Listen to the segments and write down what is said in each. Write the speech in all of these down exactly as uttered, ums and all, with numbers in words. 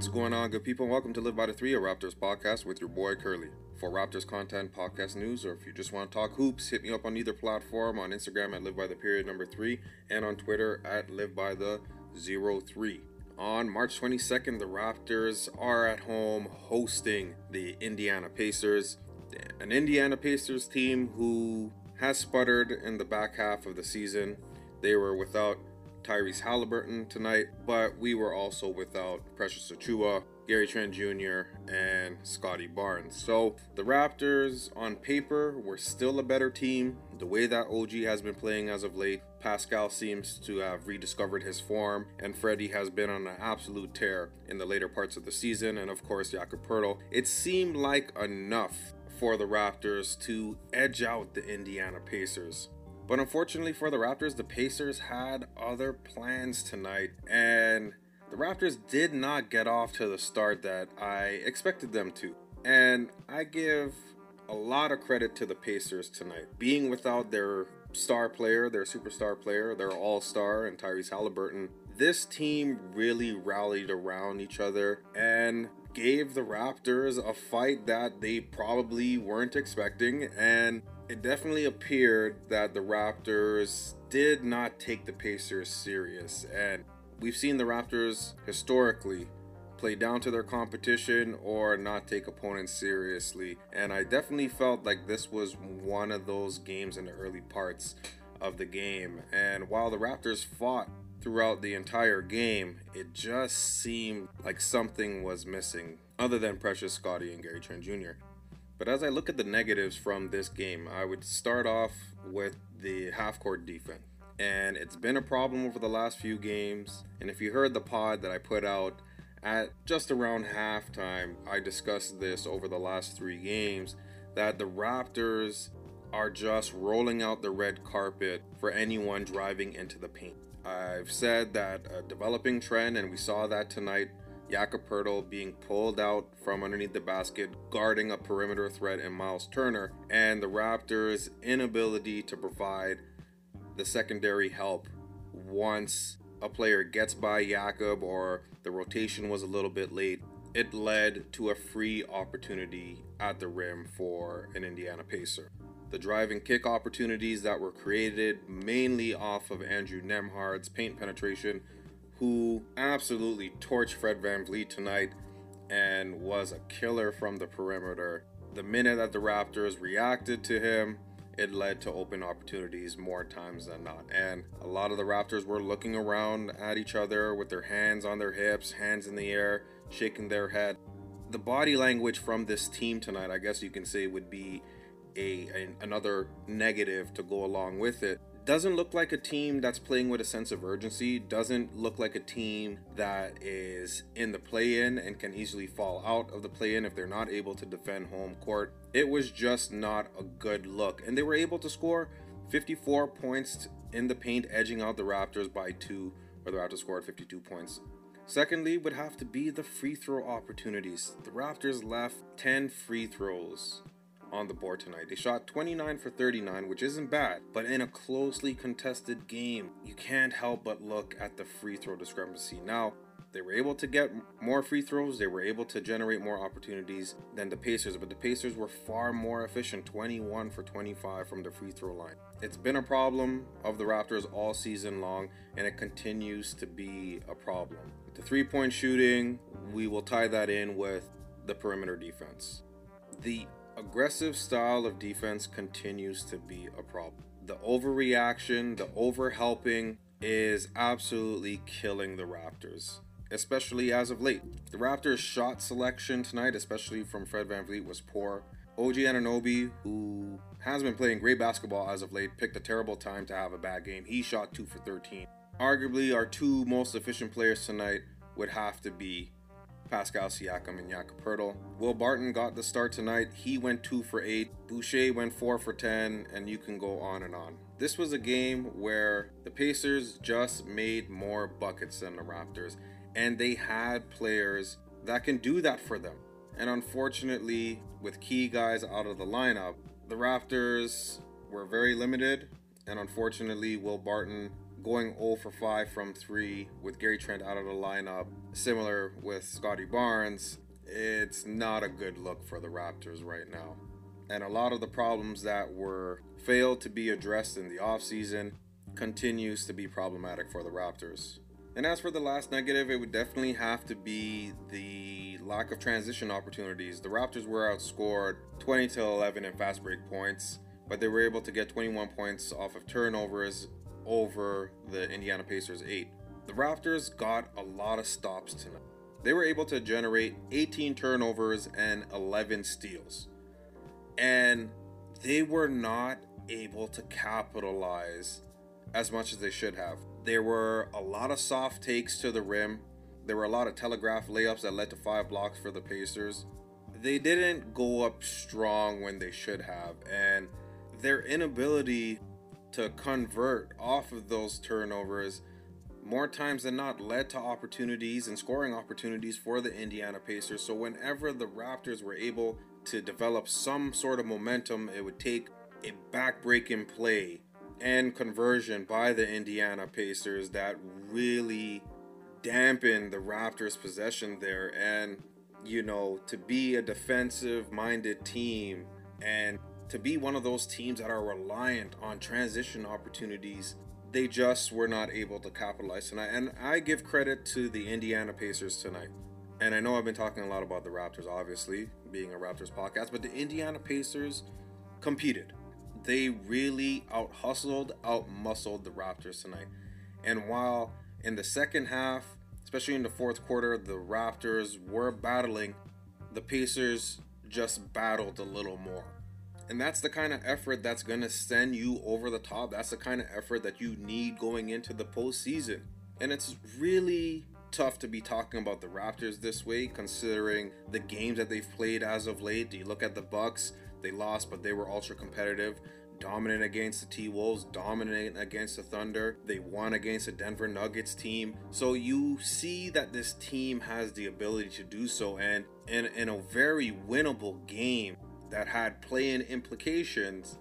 What's going on, good people? Welcome to Live By The Three, a Raptors podcast with your boy Curly. For Raptors content, podcast news, or if you just want to talk hoops, hit me up on either platform, on Instagram at Live By The Period Number Three, and on Twitter at Live By The Zero Three. On March twenty-second, the Raptors are at home hosting the Indiana Pacers, an Indiana Pacers team who has sputtered in the back half of the season. They were without Tyrese Halliburton tonight, but we were also without Precious Achiuwa, Gary Trent Junior, and Scotty Barnes. So the Raptors, on paper, were still a better team. The way that O G has been playing as of late, Pascal seems to have rediscovered his form, and Freddie has been on an absolute tear in the later parts of the season, and of course, Jakob Poeltl. It seemed like enough for the Raptors to edge out the Indiana Pacers. But unfortunately for the Raptors, the Pacers had other plans tonight, and the Raptors did not get off to the start that I expected them to. And I give a lot of credit to the Pacers tonight. Being without their star player, their superstar player, their all-star, and Tyrese Halliburton, this team really rallied around each other and gave the Raptors a fight that they probably weren't expecting, and it definitely appeared that the Raptors did not take the Pacers serious. And we've seen the Raptors historically play down to their competition or not take opponents seriously. And I definitely felt like this was one of those games in the early parts of the game. And while the Raptors fought throughout the entire game, it just seemed like something was missing other than Precious, Scotty, and Gary Trent Junior But as I look at the negatives from this game, I would start off with the half-court defense. And it's been a problem over the last few games. And if you heard the pod that I put out at just around halftime, I discussed this over the last three games, that the Raptors are just rolling out the red carpet for anyone driving into the paint. I've said that a developing trend, and we saw that tonight, Jakob Poeltl being pulled out from underneath the basket, guarding a perimeter threat in Myles Turner, and the Raptors' inability to provide the secondary help once a player gets by Jakob or the rotation was a little bit late. It led to a free opportunity at the rim for an Indiana Pacer. The drive and kick opportunities that were created mainly off of Andrew Nembhard's paint penetration, who absolutely torched Fred VanVleet tonight and was a killer from the perimeter. The minute that the Raptors reacted to him, it led to open opportunities more times than not. And a lot of the Raptors were looking around at each other with their hands on their hips, hands in the air, shaking their head. The body language from this team tonight, I guess you can say, would be a, a another negative to go along with it. Doesn't look like a team that's playing with a sense of urgency, doesn't look like a team that is in the play-in and can easily fall out of the play-in if they're not able to defend home court. It was just not a good look. And they were able to score fifty-four points in the paint, edging out the Raptors by two, where the Raptors scored fifty-two points. Secondly, would have to be the free throw opportunities. The Raptors left ten free throws on the board tonight. They shot twenty-nine for thirty-nine, which isn't bad, but in a closely contested game, you can't help but look at the free throw discrepancy. Now, they were able to get more free throws, they were able to generate more opportunities than the Pacers, but the Pacers were far more efficient, twenty-one for twenty-five from the free throw line. It's been a problem of the Raptors all season long, and it continues to be a problem. The three-point shooting, we will tie that in with the perimeter defense. The aggressive style of defense continues to be a problem. The overreaction, the overhelping is absolutely killing the Raptors, especially as of late. The Raptors' shot selection tonight, especially from Fred VanVleet, was poor. O G Anunoby, who has been playing great basketball as of late, picked a terrible time to have a bad game. He shot two for thirteen. Arguably, our two most efficient players tonight would have to be Pascal Siakam and Jakob Poeltl. Will Barton got the start tonight. He went two for eight. Boucher went four for ten, and you can go on and on. This was a game where the Pacers just made more buckets than the Raptors, and they had players that can do that for them. And unfortunately, with key guys out of the lineup, the Raptors were very limited, and unfortunately, Will Barton going zero for five from three with Gary Trent out of the lineup. Similar with Scotty Barnes. It's not a good look for the Raptors right now. And a lot of the problems that were failed to be addressed in the offseason continues to be problematic for the Raptors. And as for the last negative, it would definitely have to be the lack of transition opportunities. The Raptors were outscored twenty to eleven in fast break points, but they were able to get twenty-one points off of turnovers over the Indiana Pacers eight. The Raptors got a lot of stops tonight. They were able to generate eighteen turnovers and eleven steals, and they were not able to capitalize as much as they should have. There were a lot of soft takes to the rim. There were a lot of telegraph layups that led to five blocks for the Pacers. They didn't go up strong when they should have, and their inability to convert off of those turnovers more times than not led to opportunities and scoring opportunities for the Indiana Pacers. So whenever the Raptors were able to develop some sort of momentum, it would take a back-breaking play and conversion by the Indiana Pacers that really dampened the Raptors' possession there. And, you know, to be a defensive-minded team and to be one of those teams that are reliant on transition opportunities, they just were not able to capitalize tonight. And I give credit to the Indiana Pacers tonight. And I know I've been talking a lot about the Raptors, obviously, being a Raptors podcast, but the Indiana Pacers competed. They really out-hustled, out-muscled the Raptors tonight. And while in the second half, especially in the fourth quarter, the Raptors were battling, the Pacers just battled a little more. And that's the kind of effort that's going to send you over the top. That's the kind of effort that you need going into the postseason. And it's really tough to be talking about the Raptors this way, considering the games that they've played as of late. You look at the Bucks. They lost, but they were ultra competitive, dominant against the T-Wolves, dominant against the Thunder. They won against the Denver Nuggets team. So you see that this team has the ability to do so. And in, in a very winnable game that had play-in implications,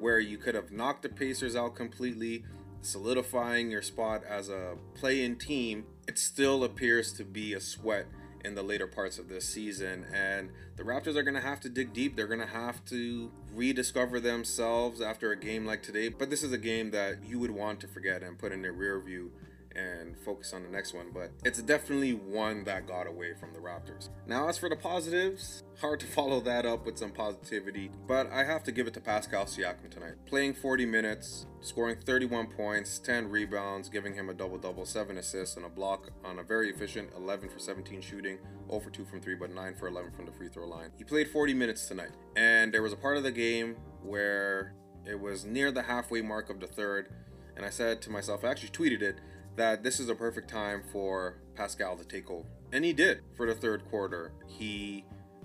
where you could have knocked the Pacers out completely, solidifying your spot as a play-in team, it still appears to be a sweat in the later parts of this season. And the Raptors are going to have to dig deep. They're going to have to rediscover themselves after a game like today. But this is a game that you would want to forget and put in the rear view and focus on the next one. But it's definitely one that got away from the Raptors. Now, as for the positives, hard to follow that up with some positivity, but I have to give it to Pascal Siakam tonight. Playing forty minutes, scoring thirty-one points, ten rebounds, giving him a double-double, seven assists, and a block on a very efficient eleven for seventeen shooting, zero for two from three, but nine for eleven from the free throw line. He played forty minutes tonight, and there was a part of the game where it was near the halfway mark of the third, and I said to myself, I actually tweeted it, that this is a perfect time for Pascal to take over. And he did for the third quarter. He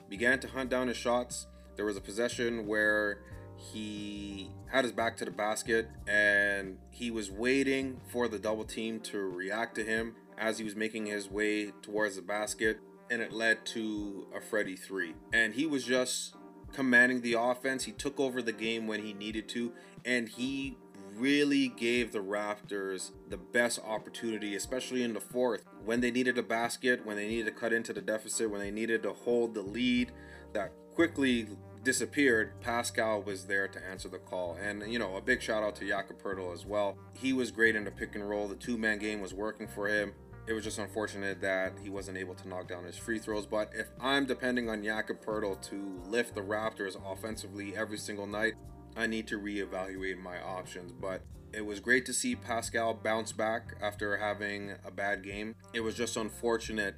began to hunt down his shots. There was a possession where he had his back to the basket and he was waiting for the double team to react to him as he was making his way towards the basket, and it led to a Freddie three. And he was just commanding the offense. He took over the game when he needed to, and he really gave the Raptors the best opportunity, especially in the fourth, when they needed a basket, when they needed to cut into the deficit, when they needed to hold the lead that quickly disappeared. Pascal was there to answer the call. And, you know, a big shout out to Jakob Poeltl as well. He was great in the pick and roll. The two-man game was working for him. It was just unfortunate that he wasn't able to knock down his free throws. But if I'm depending on Jakob Poeltl to lift the Raptors offensively every single night, I need to reevaluate my options. But it was great to see Pascal bounce back after having a bad game. It was just unfortunate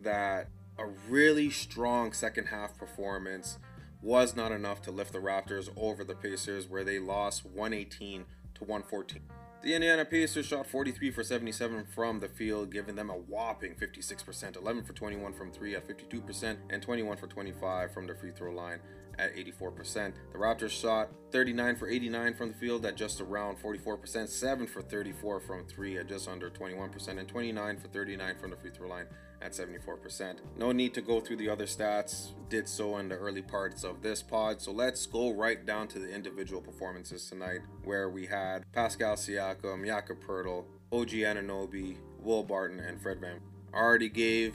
that a really strong second half performance was not enough to lift the Raptors over the Pacers, where they lost one eighteen to one fourteen. The Indiana Pacers shot forty-three for seventy-seven from the field, giving them a whopping fifty-six percent, eleven for twenty-one from three at fifty-two percent, and twenty-one for twenty-five from the free throw line at eighty-four percent. The Raptors shot thirty-nine for eighty-nine from the field at just around forty-four percent, seven for thirty-four from three at just under twenty-one percent, and twenty-nine for thirty-nine from the free throw line at seventy-four percent. No need to go through the other stats, did so in the early parts of this pod, so let's go right down to the individual performances tonight, where we had Pascal Siakam, Jakob Poeltl, O G Anunoby, Will Barton, and Fred VanVleet. Already gave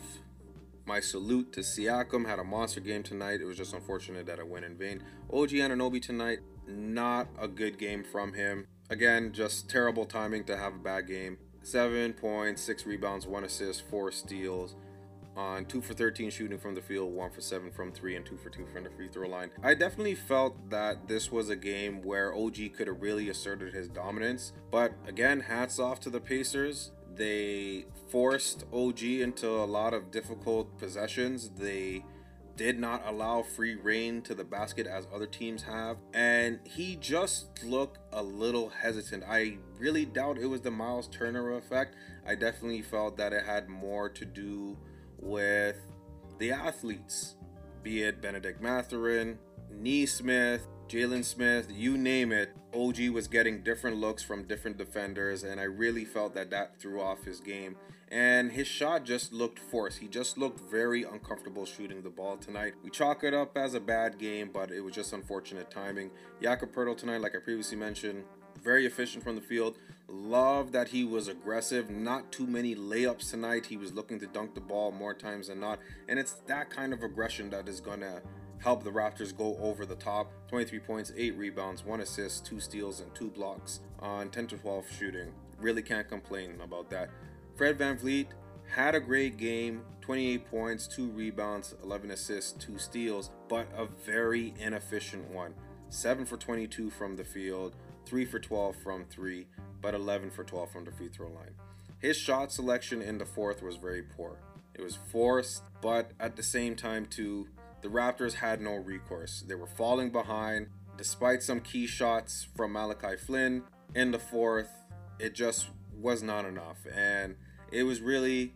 my salute to Siakam, had a monster game tonight. It was just unfortunate that it went in vain. O G Anunoby tonight, not a good game from him. Again, just terrible timing to have a bad game. Seven points, six rebounds, one assist, four steals on two for thirteen shooting from the field, one for seven from three, and two for two from the free throw line. I definitely felt that this was a game where O G could have really asserted his dominance, but again, hats off to the Pacers. They forced O G into a lot of difficult possessions. They did not allow free reign to the basket as other teams have, and he just looked a little hesitant. I really doubt it was the Myles Turner effect. I definitely felt that it had more to do with the athletes, be it Benedict Mathurin, Neesmith, Jalen Smith, you name it. O G was getting different looks from different defenders, and I really felt that that threw off his game. And his shot just looked forced. He just looked very uncomfortable shooting the ball tonight. We chalk it up as a bad game, but it was just unfortunate timing. Jakob Poeltl tonight, like I previously mentioned, very efficient from the field. Love that he was aggressive. Not too many layups tonight. He was looking to dunk the ball more times than not. And it's that kind of aggression that is going to help the Raptors go over the top. twenty-three points, eight rebounds, one assist, two steals, and two blocks on ten to twelve shooting. Really can't complain about that. Fred VanVleet had a great game, twenty-eight points, two rebounds, eleven assists, two steals, but a very inefficient one. seven for twenty-two from the field, three for twelve from three, but eleven for twelve from the free throw line. His shot selection in the fourth was very poor. It was forced, but at the same time too, the Raptors had no recourse. They were falling behind, despite some key shots from Malachi Flynn in the fourth. It just was not enough, and it was really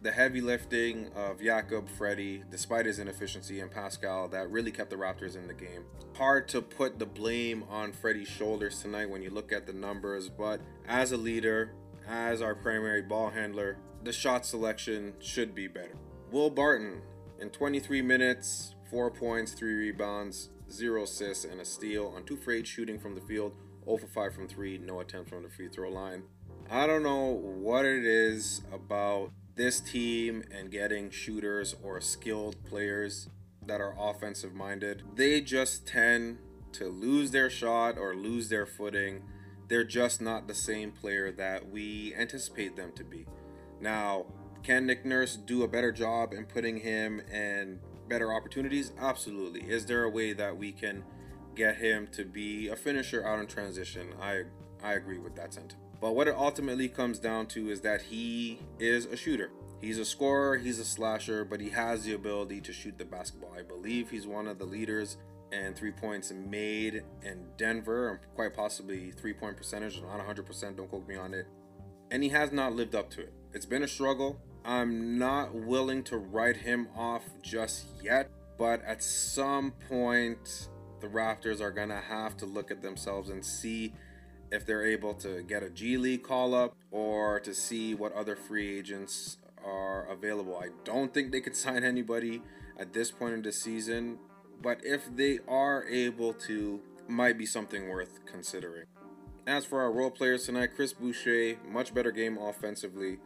the heavy lifting of Jakob, Freddie, despite his inefficiency, and Pascal that really kept the Raptors in the game. Hard to put the blame on Freddie's shoulders tonight when you look at the numbers, but as a leader, as our primary ball handler, the shot selection should be better. Will Barton, in twenty-three minutes, four points, three rebounds, zero assists, and a steal on two for eight shooting from the field, zero for five from three, no attempt from the free throw line. I don't know what it is about this team and getting shooters or skilled players that are offensive minded. They just tend to lose their shot or lose their footing. They're just not the same player that we anticipate them to be. Now, can Nick Nurse do a better job in putting him in better opportunities? Absolutely. Is there a way that we can get him to be a finisher out in transition? I I agree with that sentiment. But what it ultimately comes down to is that he is a shooter. He's a scorer, he's a slasher, but he has the ability to shoot the basketball. I believe he's one of the leaders and three points made in Denver, and quite possibly three-point percentage, not one hundred percent, don't quote me on it. And he has not lived up to it. It's been a struggle. I'm not willing to write him off just yet, but at some point, the Raptors are going to have to look at themselves and see if they're able to get a G League call-up or to see what other free agents are available. I don't think they could sign anybody at this point in the season, but if they are able to, might be something worth considering. As for our role players tonight, Chris Boucher, much better game offensively.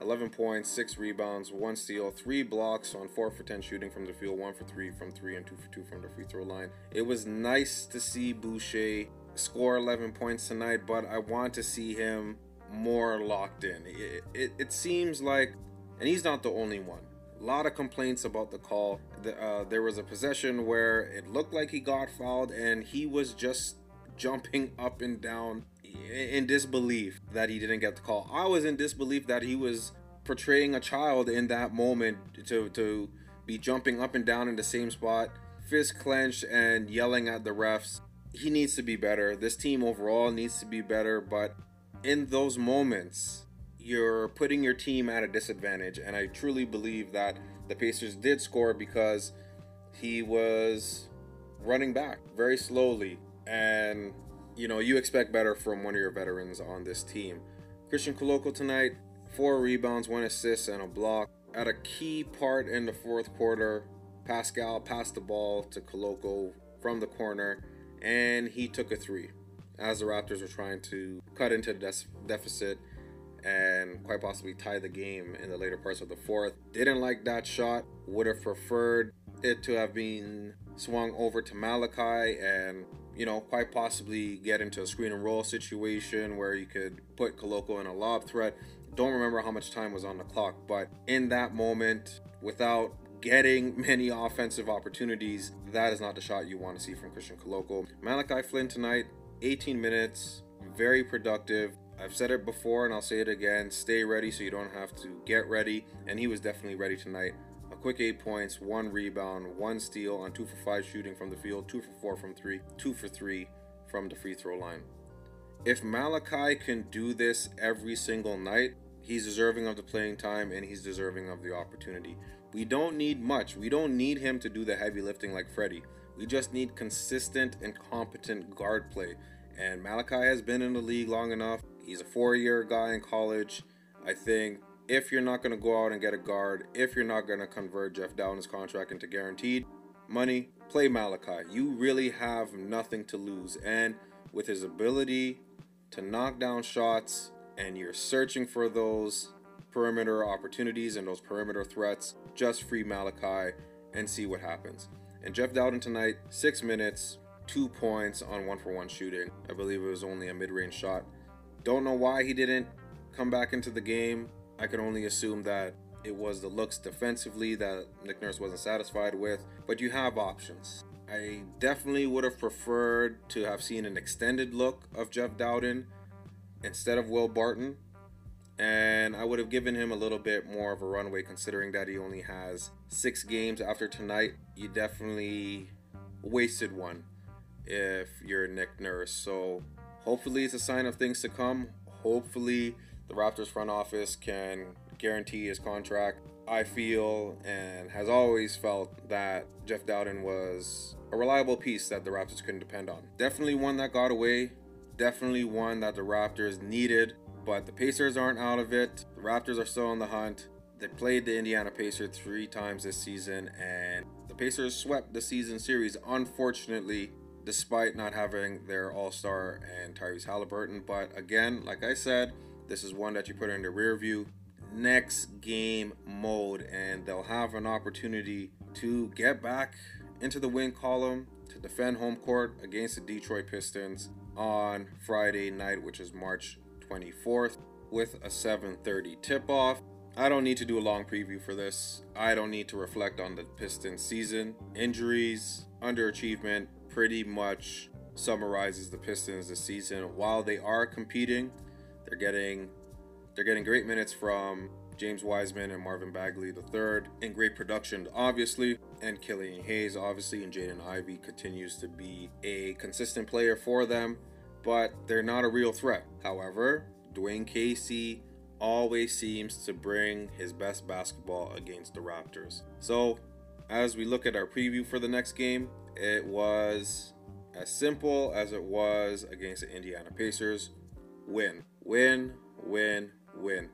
eleven points, six rebounds, one steal, three blocks on four for ten shooting from the field, one for three from three, and two for two from the free throw line. It was nice to see Boucher score eleven points tonight, but I want to see him more locked in. It, it, it seems like, and he's not the only one, a lot of complaints about the call. The, uh, there was a possession where it looked like he got fouled, and he was just jumping up and down in disbelief that he didn't get the call. I was in disbelief that he was portraying a child in that moment to, to be jumping up and down in the same spot, fist clenched and yelling at the refs. He needs to be better. This team overall needs to be better, but in those moments, you're putting your team at a disadvantage, and I truly believe that the Pacers did score because he was running back very slowly. And, you know, you expect better from one of your veterans on this team. Christian Koloko tonight, four rebounds, one assist, and a block. At a key part in the fourth quarter, Pascal passed the ball to Koloko from the corner, and he took a three as the Raptors were trying to cut into the de- deficit and quite possibly tie the game in the later parts of the fourth. Didn't like that shot. Would have preferred it to have been swung over to Malachi and, you know, quite possibly get into a screen and roll situation where you could put Koloko in a lob threat. Don't remember how much time was on the clock, but in that moment, without getting many offensive opportunities, that is not the shot you want to see from Christian Koloko. Malachi Flynn tonight, eighteen minutes, very productive. I've said it before and I'll say it again, stay ready so you don't have to get ready, and he was definitely ready tonight. A quick eight points, one rebound, one steal on two for five shooting from the field, two for four from three, two for three from the free throw line. If Malachi can do this every single night, he's deserving of the playing time and he's deserving of the opportunity. We don't need much. We don't need him to do the heavy lifting like Freddie. We just need consistent and competent guard play. And Malachi has been in the league long enough. He's a four-year guy in college. I think if you're not going to go out and get a guard, if you're not going to convert Jeff Dowden's contract into guaranteed money, play Malachi. You really have nothing to lose. And with his ability to knock down shots, and you're searching for those perimeter opportunities and those perimeter threats, just free Malachi and see what happens. And Jeff Dowden tonight, six minutes, two points on one for one shooting. I believe it was only a mid-range shot. Don't know why he didn't come back into the game. I can only assume that it was the looks defensively that Nick Nurse wasn't satisfied with, but you have options. I definitely would have preferred to have seen an extended look of Jeff Dowden instead of Will Barton, and I would have given him a little bit more of a runway considering that he only has six games after tonight. You definitely wasted one if you're Nick Nurse. So hopefully it's a sign of things to come. Hopefully the Raptors front office can guarantee his contract. I feel and has always felt that Jeff Dowden was a reliable piece that the Raptors couldn't depend on. Definitely one that got away. Definitely one that the Raptors needed, but the Pacers aren't out of it. The Raptors are still on the hunt. They played the Indiana Pacers three times this season, and the Pacers swept the season series, unfortunately, despite not having their all-star and Tyrese Halliburton. But again, like I said, this is one that you put in the rear view. Next game mode, and they'll have an opportunity to get back into the win column to defend home court against the Detroit Pistons on Friday night, which is March twenty-fourth, with a seven thirty tip-off. I don't need to do a long preview for this. I don't need to reflect on the Pistons season. Injuries, underachievement pretty much summarizes the Pistons this season. While they are competing, they're getting they're getting great minutes from James Wiseman and Marvin Bagley the third, in great production, obviously, and Killian Hayes, obviously, and Jaden Ivey continues to be a consistent player for them, but they're not a real threat. However, Dwayne Casey always seems to bring his best basketball against the Raptors. So, as we look at our preview for the next game, it was as simple as it was against the Indiana Pacers. Win, win, win, win.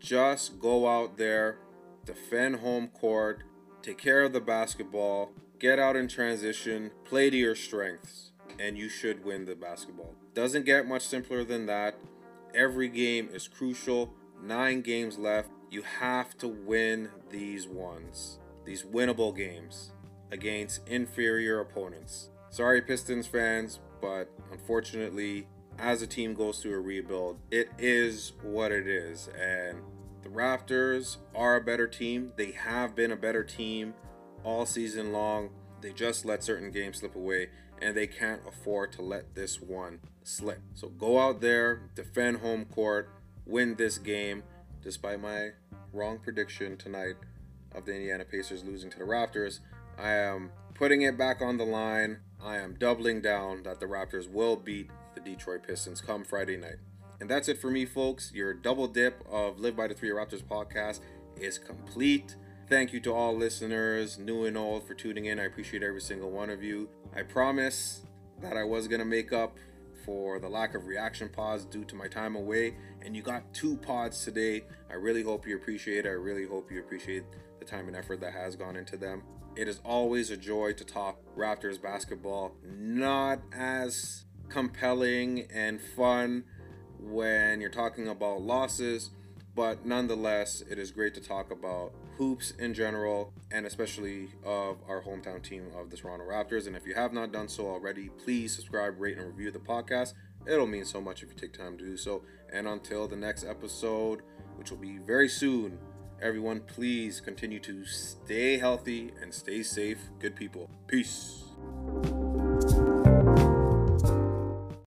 Just go out there, defend home court, take care of the basketball, get out in transition, play to your strengths, and you should win the basketball. Doesn't get much simpler than that. Every game is crucial. Nine games left. You have to win these ones, these winnable games against inferior opponents. Sorry, Pistons fans, but unfortunately, as a team goes through a rebuild, it is what it is, and the Raptors are a better team. They have been a better team all season long. They just let certain games slip away, and they can't afford to let this one slip. So go out there, defend home court, win this game, despite my wrong prediction tonight of the Indiana Pacers losing to the Raptors. I am putting it back on the line. I am doubling down that the Raptors will beat the Detroit Pistons come Friday night. And that's it for me, folks. Your double dip of Live By The Three Raptors podcast is complete. Thank you to all listeners, new and old, for tuning in. I appreciate every single one of you. I promise that I was going to make up for the lack of reaction pods due to my time away, and you got two pods today. I really hope you appreciate it. I really hope you appreciate the time and effort that has gone into them. It is always a joy to talk Raptors basketball. Not as compelling and fun when you're talking about losses, but nonetheless, it is great to talk about hoops in general, and especially of our hometown team of the Toronto Raptors. And if you have not done so already, please subscribe, rate, and review the podcast. It'll mean so much if you take time to do so. And until the next episode, which will be very soon, everyone, please continue to stay healthy and stay safe, good people. Peace.